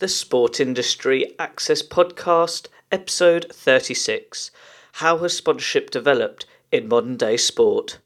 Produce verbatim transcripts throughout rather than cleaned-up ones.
The Sport Industry Access Podcast, Episode thirty-six. How has sponsorship developed in modern day sport?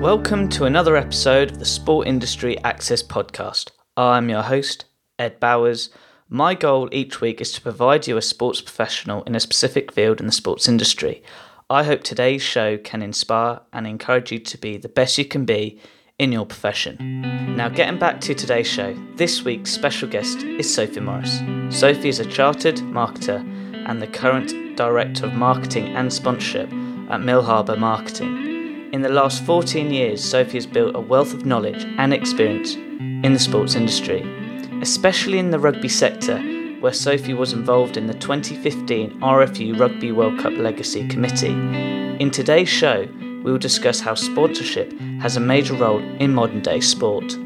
Welcome to another episode of the Sport Industry Access Podcast. I'm your host, Ed Bowers. My goal each week is to provide you a sports professional in a specific field in the sports industry. I hope today's show can inspire and encourage you to be the best you can be in your profession. Now, getting back to today's show, this week's special guest is Sophie Morris. Sophie is a chartered marketer and the current Director of Marketing and Sponsorship at Millharbour Marketing. In the last fourteen years, Sophie has built a wealth of knowledge and experience in the sports industry, especially in the rugby sector, where Sophie was involved in the twenty fifteen R F U Rugby World Cup Legacy Committee. In today's show, we will discuss how sponsorship has a major role in modern-day sport.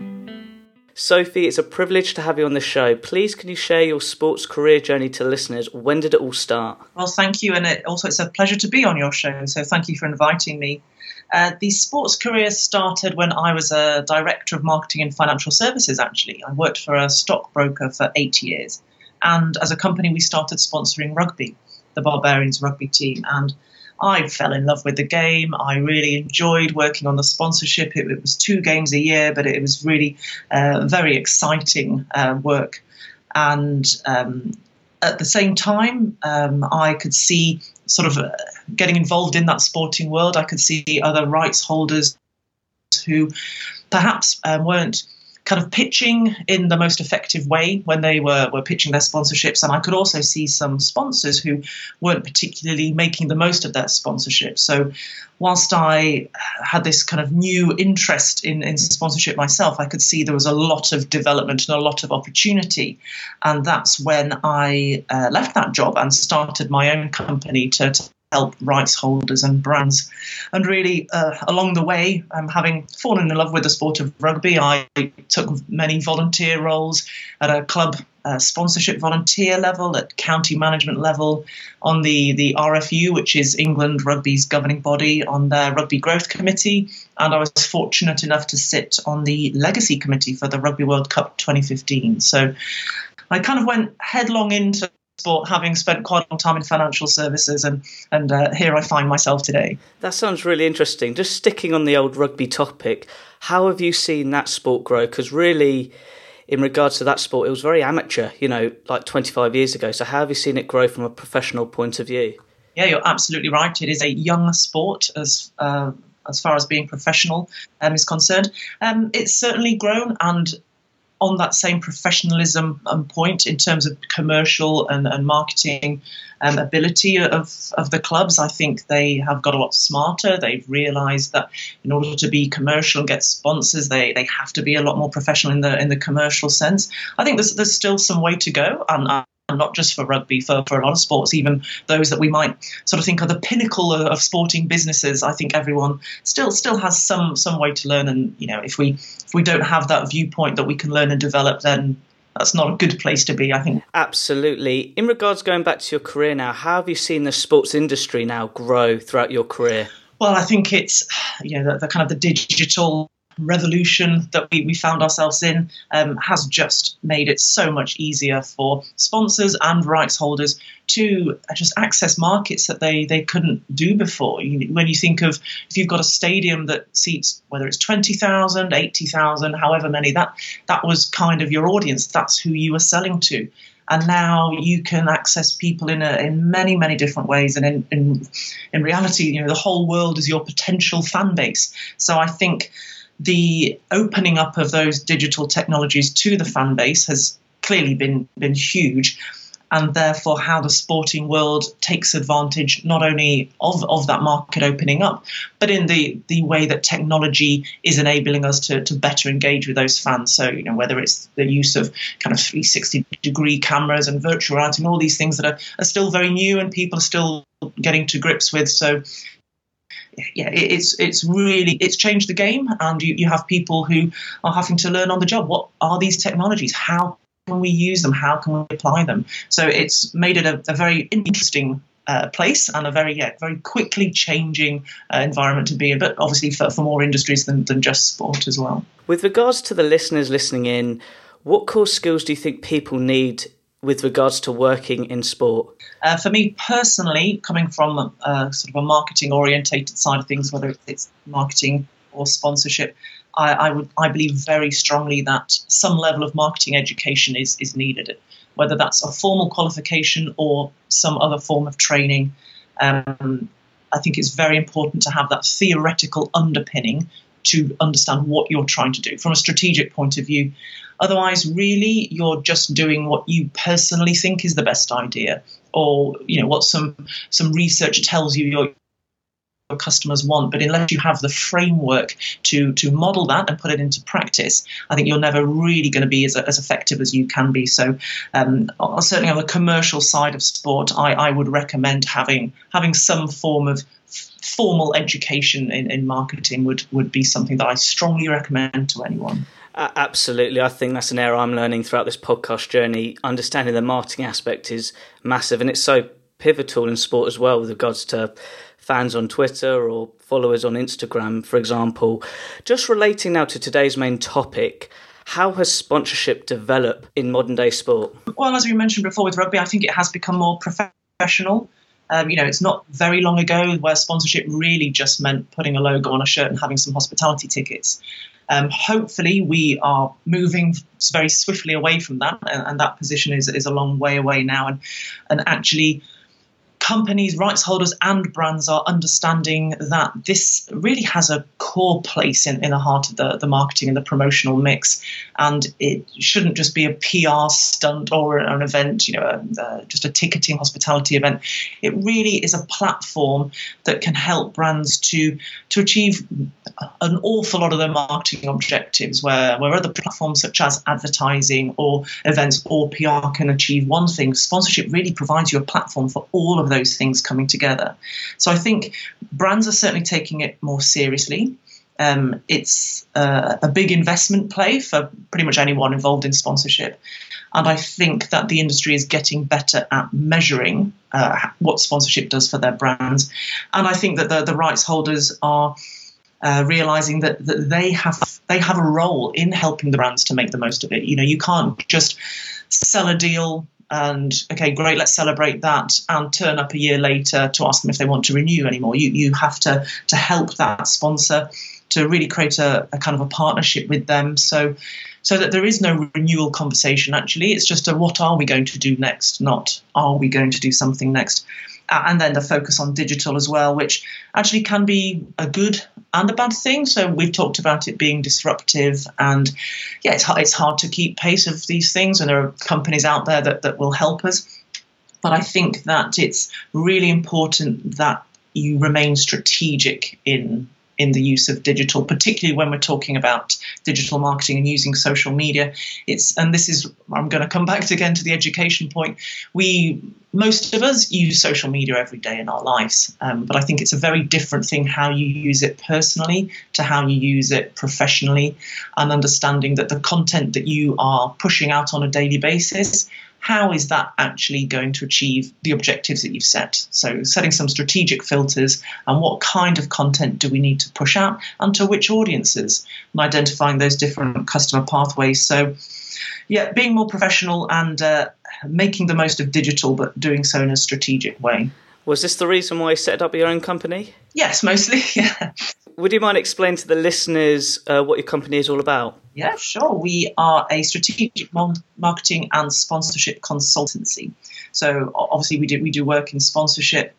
Sophie, it's a privilege to have you on the show. Please, can you share your sports career journey to listeners? When did it all start? Well, thank you, and it, also it's a pleasure to be on your show, so thank you for inviting me. Uh, the sports career started when I was a director of marketing and financial services, actually. I worked for a stockbroker for eight years. And as a company, we started sponsoring rugby, the Barbarians rugby team. And I fell in love with the game. I really enjoyed working on the sponsorship. It, it was two games a year, but it was really uh, very exciting uh, work. And um, at the same time, um, I could see sort of uh, getting involved in that sporting world, I could see other rights holders who perhaps um, weren't kind of pitching in the most effective way when they were, were pitching their sponsorships. And I could also see some sponsors who weren't particularly making the most of their sponsorship. So whilst I had this kind of new interest in, in sponsorship myself, I could see there was a lot of development and a lot of opportunity. And that's when I uh, left that job and started my own company to, to help rights holders and brands. And really, uh, along the way, um, having fallen in love with the sport of rugby, I took many volunteer roles at a club uh, sponsorship volunteer level, at county management level, on the, the R F U, which is England Rugby's governing body, on their Rugby Growth Committee. And I was fortunate enough to sit on the Legacy Committee for the Rugby World Cup twenty fifteen. So I kind of went headlong into sport, having spent quite a long time in financial services, and and uh, here I find myself today. That sounds really interesting. Just sticking on the old rugby topic, how have you seen that sport grow? Because really, in regards to that sport, it was very amateur, you know, like twenty-five years ago. So how have you seen it grow from a professional point of view? Yeah, you're absolutely right. It is a young sport as uh, as far as being professional um, is concerned. Um, it's certainly grown, and on that same professionalism point in terms of commercial and, and marketing um, ability of, of the clubs, I think they have got a lot smarter. They've realised that in order to be commercial and get sponsors, they, they have to be a lot more professional in the in the commercial sense. I think there's there's still some way to go, and, and not just for rugby, for, for a lot of sports, even those that we might sort of think are the pinnacle of, of sporting businesses. I think everyone still still has some some way to learn, and you know, if we if we don't have that viewpoint that we can learn and develop, then that's not a good place to be, I think. Absolutely. In regards going back to your career now, how have you seen the sports industry now grow throughout your career? Well, I think it's, you know, the, the kind of the digital revolution that we, we found ourselves in um, has just made it so much easier for sponsors and rights holders to just access markets that they, they couldn't do before. You, when you think of, if you've got a stadium that seats, whether it's twenty thousand, eighty thousand, however many, that that was kind of your audience. That's who you were selling to. And now you can access people in a, in many, many different ways. And in, in in reality, you know, the whole world is your potential fan base. So I think the opening up of those digital technologies to the fan base has clearly been been huge. and therefore how the sporting world takes advantage not only of, of that market opening up, but in the, the way that technology is enabling us to, to better engage with those fans. So, you know, whether it's the use of kind of three sixty degree cameras and virtual reality and all these things that are, are still very new and people are still getting to grips with. So, yeah, it's it's really it's changed the game, and you, you have people who are having to learn on the job. What are these technologies? How can we use them? How can we apply them? So it's made it a, a very interesting uh, place and a very yeah, very quickly changing uh, environment to be in, but obviously for, for more industries than, than just sport as well. With regards to the listeners listening in, what core skills do you think people need with regards to working in sport? Uh, for me personally, coming from uh, sort of a marketing orientated side of things, whether it's marketing or sponsorship, I, I would I believe very strongly that some level of marketing education is is needed, whether that's a formal qualification or some other form of training. Um, I think it's very important to have that theoretical underpinning to understand what you're trying to do from a strategic point of view. Otherwise, really, you're just doing what you personally think is the best idea, or you know what some some research tells you your, your customers want. But unless you have the framework to to model that and put it into practice, I think you're never really going to be as, as effective as you can be. So, um, certainly on the commercial side of sport, I, I would recommend having having some form of formal education in, in marketing would, would be something that I strongly recommend to anyone. Uh, absolutely. I think that's an area I'm learning throughout this podcast journey. Understanding the marketing aspect is massive, and it's so pivotal in sport as well with regards to fans on Twitter or followers on Instagram, for example. Just relating now to today's main topic, how has sponsorship developed in modern day sport? Well, as we mentioned before with rugby, I think it has become more professional. Um, you know, it's not very long ago where sponsorship really just meant putting a logo on a shirt and having some hospitality tickets. Um, hopefully, we are moving very swiftly away from that, and, and that position is, is a long way away now. And, and actually, companies, rights holders and brands are understanding that this really has a core place in, in the heart of the, the marketing and the promotional mix. And it shouldn't just be a P R stunt or an event, you know, a, uh, just a ticketing hospitality event. It really is a platform that can help brands to to achieve an awful lot of their marketing objectives, where, where other platforms such as advertising or events or P R can achieve one thing. Sponsorship really provides you a platform for all of those those things coming together. So I think brands are certainly taking it more seriously. Um, it's uh, a big investment play for pretty much anyone involved in sponsorship. And I think that the industry is getting better at measuring uh, what sponsorship does for their brands. And I think that the, the rights holders are Uh, realizing that, that they have they have a role in helping the brands to make the most of it. You know, you can't just sell a deal and, okay, great, let's celebrate that, and turn up a year later to ask them if they want to renew anymore. You you have to to help that sponsor to really create a, a kind of a partnership with them, so so that there is no renewal conversation. Actually, it's just a what are we going to do next, not are we going to do something next. And then the focus on digital as well, which actually can be a good and a bad thing. So we've talked about it being disruptive, and yeah, it's hard, it's hard to keep pace of these things, and there are companies out there that, that will help us. But I think that it's really important that you remain strategic in in the use of digital, particularly when we're talking about digital marketing and using social media. It's, and this is, I'm going to come back again to the education point. We, most of us use social media every day in our lives, um, but I think it's a very different thing how you use it personally to how you use it professionally, and understanding that the content that you are pushing out on a daily basis, how is that actually going to achieve the objectives that you've set? So setting some strategic filters, and what kind of content do we need to push out and to which audiences, and identifying those different customer pathways. So yeah, being more professional and uh, making the most of digital, but doing so in a strategic way. Was this the reason why you set up your own company? Yes, mostly, yeah. Would you mind explaining to the listeners uh, what your company is all about? Yeah, sure. We are a strategic marketing and sponsorship consultancy. So obviously we do, we do work in sponsorship.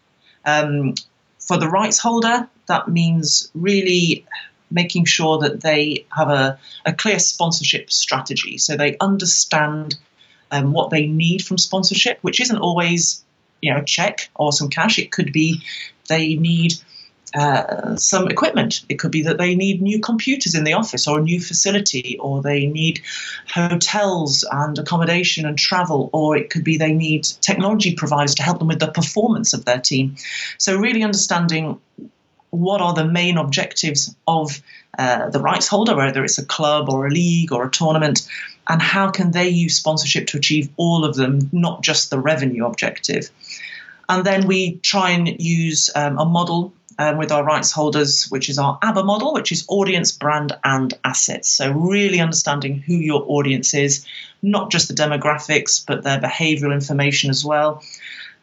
Um, for the rights holder, that means really making sure that they have a, a clear sponsorship strategy. So they understand um, what they need from sponsorship, which isn't always, you know, a check or some cash. It could be they need uh, some equipment. It could be that they need new computers in the office or a new facility, or they need hotels and accommodation and travel, or it could be they need technology providers to help them with the performance of their team. So really understanding what are the main objectives of uh, the rights holder, whether it's a club or a league or a tournament, and how can they use sponsorship to achieve all of them, not just the revenue objective. And then we try and use um, a model um, with our rights holders, which is our ABBA model, which is audience, brand, and assets. So really understanding who your audience is, not just the demographics, but their behavioural information as well,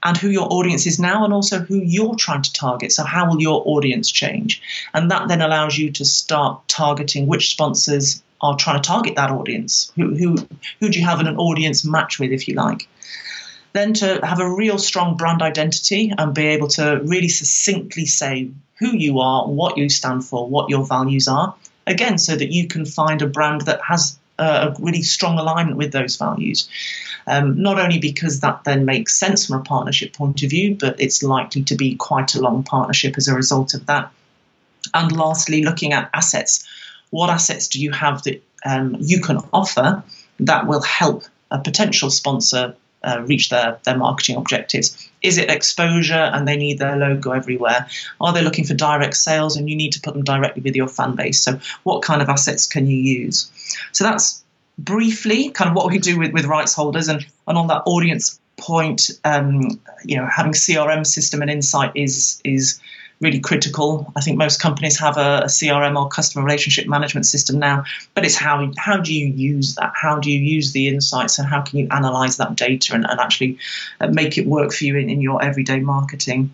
and who your audience is now, and also who you're trying to target. So how will your audience change? And that then allows you to start targeting which sponsors are trying to target that audience. Who, who, who do you have an audience match with, if you like? Then to have a real strong brand identity and be able to really succinctly say who you are, what you stand for, what your values are, again, so that you can find a brand that has Uh, a really strong alignment with those values, um, not only because that then makes sense from a partnership point of view, but it's likely to be quite a long partnership as a result of that. And lastly, looking at assets. What assets do you have that um, you can offer that will help a potential sponsor uh, reach their, their marketing objectives? Is it exposure and they need their logo everywhere? Are they looking for direct sales and you need to put them directly with your fan base? So what kind of assets can you use? So that's briefly kind of what we do with, with rights holders. And, and on that audience point, um, you know, having C R M system and insight is is really critical. I think most companies have a, a C R M or customer relationship management system now, but it's how how do you use that? How do you use the insights and how can you analyze that data and, and actually make it work for you in, in your everyday marketing?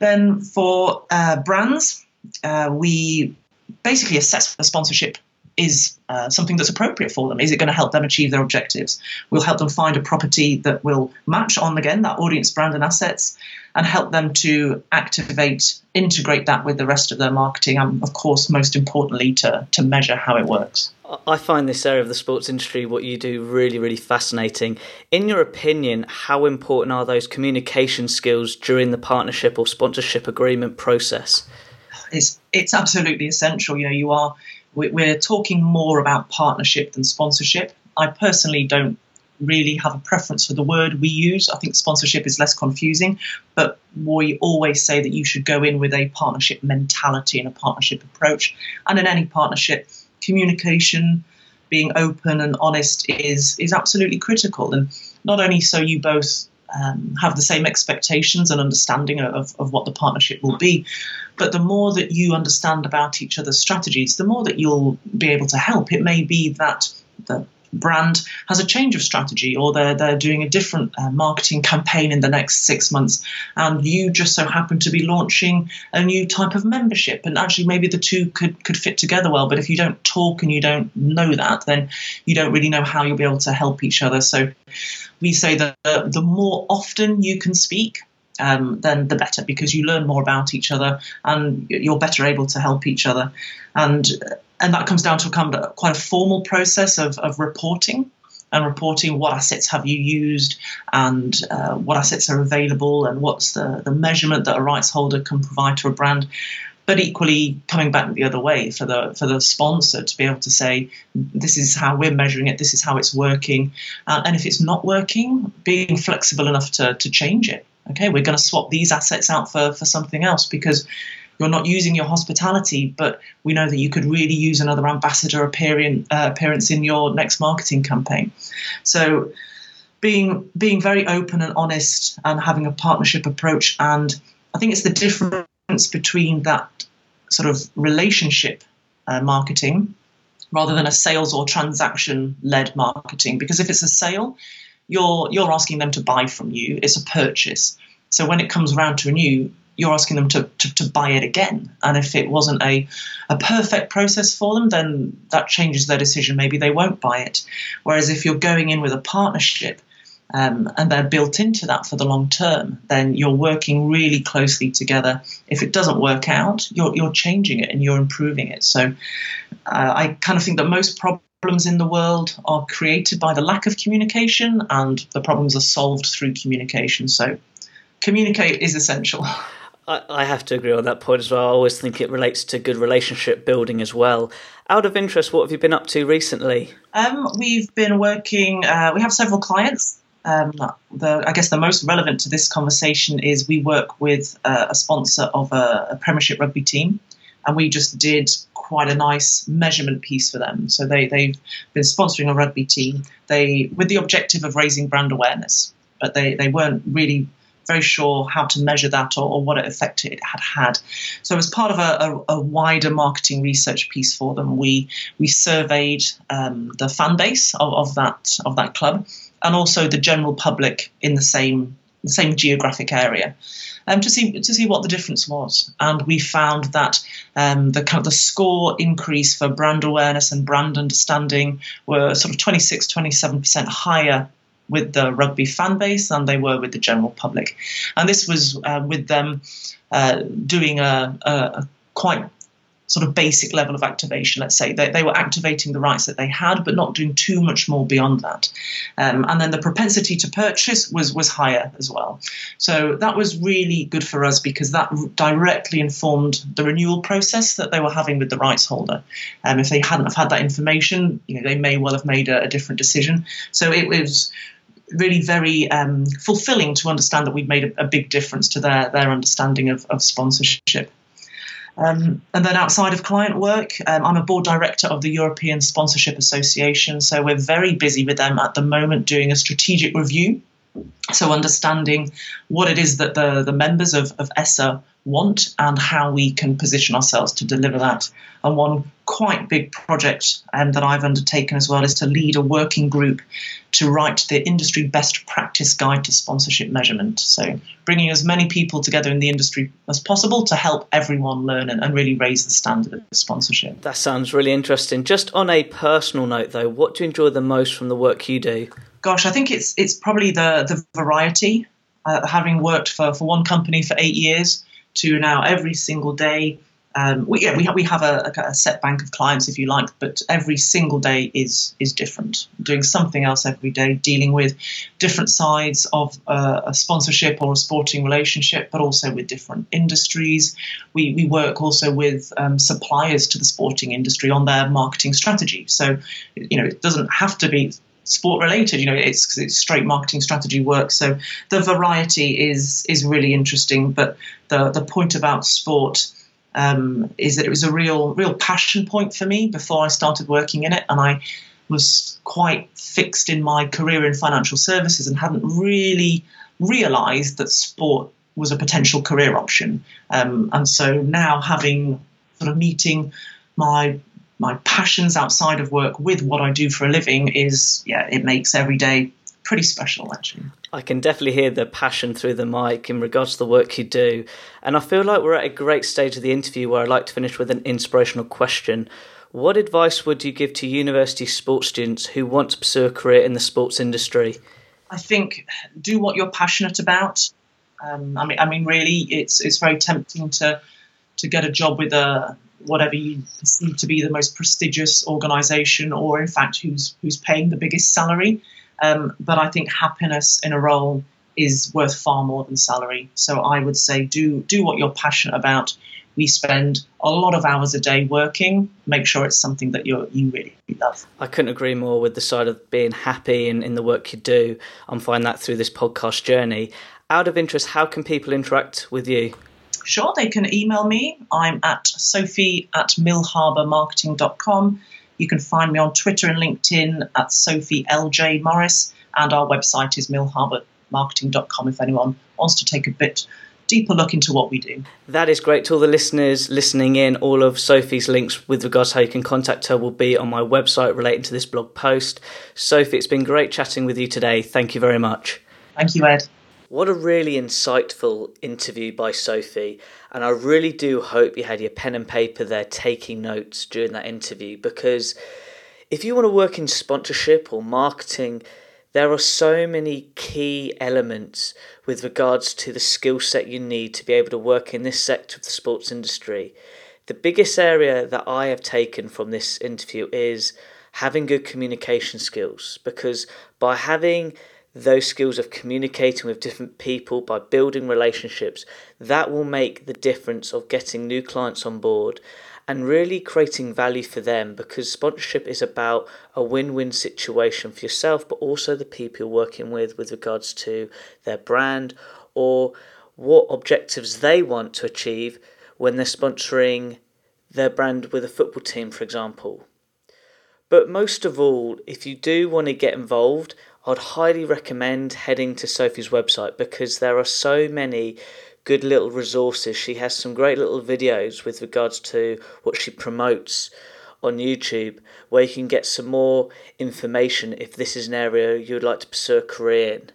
Then for uh, brands, uh, we basically assess the sponsorship is uh, something that's appropriate for them. Is it going to help them achieve their objectives? We'll help them find a property that will match on, again, that audience, brand and assets, and help them to activate, integrate that with the rest of their marketing, and of course, most importantly, to, to measure how it works. I find this area of the sports industry, what you do, really, really fascinating. In your opinion, how important are those communication skills during the partnership or sponsorship agreement process? It's, it's absolutely essential. You know, you are... We're talking more about partnership than sponsorship. I personally don't really have a preference for the word we use. I think sponsorship is less confusing, but we always say that you should go in with a partnership mentality and a partnership approach. And in any partnership, communication, being open and honest is, is absolutely critical. And not only so you both Um, have the same expectations and understanding of, of what the partnership will be. But the more that you understand about each other's strategies, the more that you'll be able to help. It may be that the brand has a change of strategy, or they're, they're doing a different uh, marketing campaign in the next six months, and you just so happen to be launching a new type of membership. And actually maybe the two could, could fit together well. But if you don't talk and you don't know that, then you don't really know how you'll be able to help each other. So we say that the, the more often you can speak, um, then the better, because you learn more about each other and you're better able to help each other. And uh, And that comes down to a, quite a formal process of, of reporting and reporting what assets have you used and uh, what assets are available and what's the, the measurement that a rights holder can provide to a brand. But equally, coming back the other way for the for the sponsor to be able to say, this is how we're measuring it, this is how it's working. Uh, and if it's not working, being flexible enough to, to change it. Okay, we're going to swap these assets out for, for something else because you're not using your hospitality, but we know that you could really use another ambassador appearing, uh, appearance in your next marketing campaign. So being being very open and honest and having a partnership approach. And I think it's the difference between that sort of relationship uh, marketing rather than a sales or transaction-led marketing. Because if it's a sale, you're you're asking them to buy from you. It's a purchase. So when it comes around to renew, you're asking them to, to, to buy it again. And if it wasn't a, a perfect process for them, then that changes their decision. Maybe they won't buy it. Whereas if you're going in with a partnership um, and they're built into that for the long term, then you're working really closely together. If it doesn't work out, you're, you're changing it and you're improving it. So uh, I kind of think that most problems problems in the world are created by the lack of communication, and the problems are solved through communication. So communicate is essential. I, I have to agree on that point as well. I always think it relates to good relationship building as well. Out of interest, what have you been up to recently? Um, we've been working, uh, we have several clients. Um, the, I guess the most relevant to this conversation is we work with uh, a sponsor of a, a Premiership rugby team, and we just did quite a nice measurement piece for them. So they, they've been sponsoring a rugby team, they with the objective of raising brand awareness, but they, they weren't really very sure how to measure that or, or what effect it had had. So as part of a, a, a wider marketing research piece for them, we we surveyed um, the fan base of, of that of that club, and also the general public in the same the same geographic area, um, to see to see what the difference was. And we found that um, the kind of the score increase for brand awareness and brand understanding were sort of twenty-six, twenty-seven percent higher with the rugby fan base than they were with the general public. And this was uh, with them uh, doing a, a, a quite sort of basic level of activation, let's say. They, they were activating the rights that they had, but not doing too much more beyond that. Um, and then the propensity to purchase was was higher as well. So that was really good for us, because that directly informed the renewal process that they were having with the rights holder. Um, if they hadn't have had that information, you know, they may well have made a, a different decision. So it was really very um, fulfilling to understand that we'd made a, a big difference to their, their understanding of, of sponsorship. Um, and then outside of client work, um, I'm a board director of the European Sponsorship Association. So we're very busy with them at the moment doing a strategic review. So understanding what it is that the, the members of, of E S A want and how we can position ourselves to deliver that. And one quite big project um, that I've undertaken as well is to lead a working group to write the industry best practice guide to sponsorship measurement. So bringing as many people together in the industry as possible to help everyone learn and, and really raise the standard of sponsorship. That sounds really interesting. Just on a personal note, though, what do you enjoy the most from the work you do? Gosh, I think it's it's probably the, the variety. Uh, having worked for, for one company for eight years to now every single day, um, we, yeah, we, ha- we have a, a set bank of clients, if you like, but every single day is is different. Doing something else every day, dealing with different sides of uh, a sponsorship or a sporting relationship, but also with different industries. We, we work also with um, suppliers to the sporting industry on their marketing strategy. So, you know, it doesn't have to be sport related, you know, it's it's straight marketing strategy work. So the variety is is really interesting. But the the point about sport um, is that it was a real real passion point for me before I started working in it, and I was quite fixed in my career in financial services and hadn't really realised that sport was a potential career option. Um, and so now having sort of meeting my My passions outside of work with what I do for a living is, yeah, it makes every day pretty special, actually. I can definitely hear the passion through the mic in regards to the work you do. And I feel like we're at a great stage of the interview where I'd like to finish with an inspirational question. What advice would you give to university sports students who want to pursue a career in the sports industry? I think do what you're passionate about. Um, I mean, I mean, really, it's it's very tempting to to get a job with a whatever you perceive to be the most prestigious organisation, or in fact who's who's paying the biggest salary. Um, but I think happiness in a role is worth far more than salary. So I would say do do what you're passionate about. We spend a lot of hours a day working. Make sure it's something that you you really love. I couldn't agree more with the side of being happy in, in the work you do. I'm finding that through this podcast journey. Out of interest, how can people interact with you? Sure, they can email me. I'm at sophie at millharbour marketing dot com. You can find me on Twitter and LinkedIn at Sophie L J Morris, and our website is millharbour marketing dot com if anyone wants to take a bit deeper look into what we do. That is great. To all the listeners listening in, all of Sophie's links with regards to how you can contact her will be on my website relating to this blog post. Sophie, it's been great chatting with you today. Thank you very much. Thank you, Ed. What a really insightful interview by Sophie, and I really do hope you had your pen and paper there taking notes during that interview, because if you want to work in sponsorship or marketing, there are so many key elements with regards to the skill set you need to be able to work in this sector of the sports industry. The biggest area that I have taken from this interview is having good communication skills, because by having those skills of communicating with different people, by building relationships, that will make the difference of getting new clients on board and really creating value for them, because sponsorship is about a win-win situation for yourself but also the people you're working with with regards to their brand or what objectives they want to achieve when they're sponsoring their brand with a football team, for example. But most of all, if you do want to get involved, I'd highly recommend heading to Sophie's website, because there are so many good little resources. She has some great little videos with regards to what she promotes on YouTube, where you can get some more information if this is an area you'd like to pursue a career in.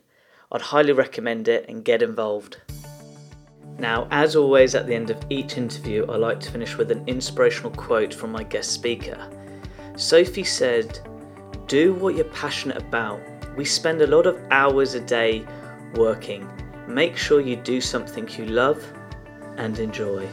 I'd highly recommend it and get involved. Now, as always, at the end of each interview, I like to finish with an inspirational quote from my guest speaker. Sophie said, "Do what you're passionate about. We spend a lot of hours a day working. Make sure you do something you love and enjoy."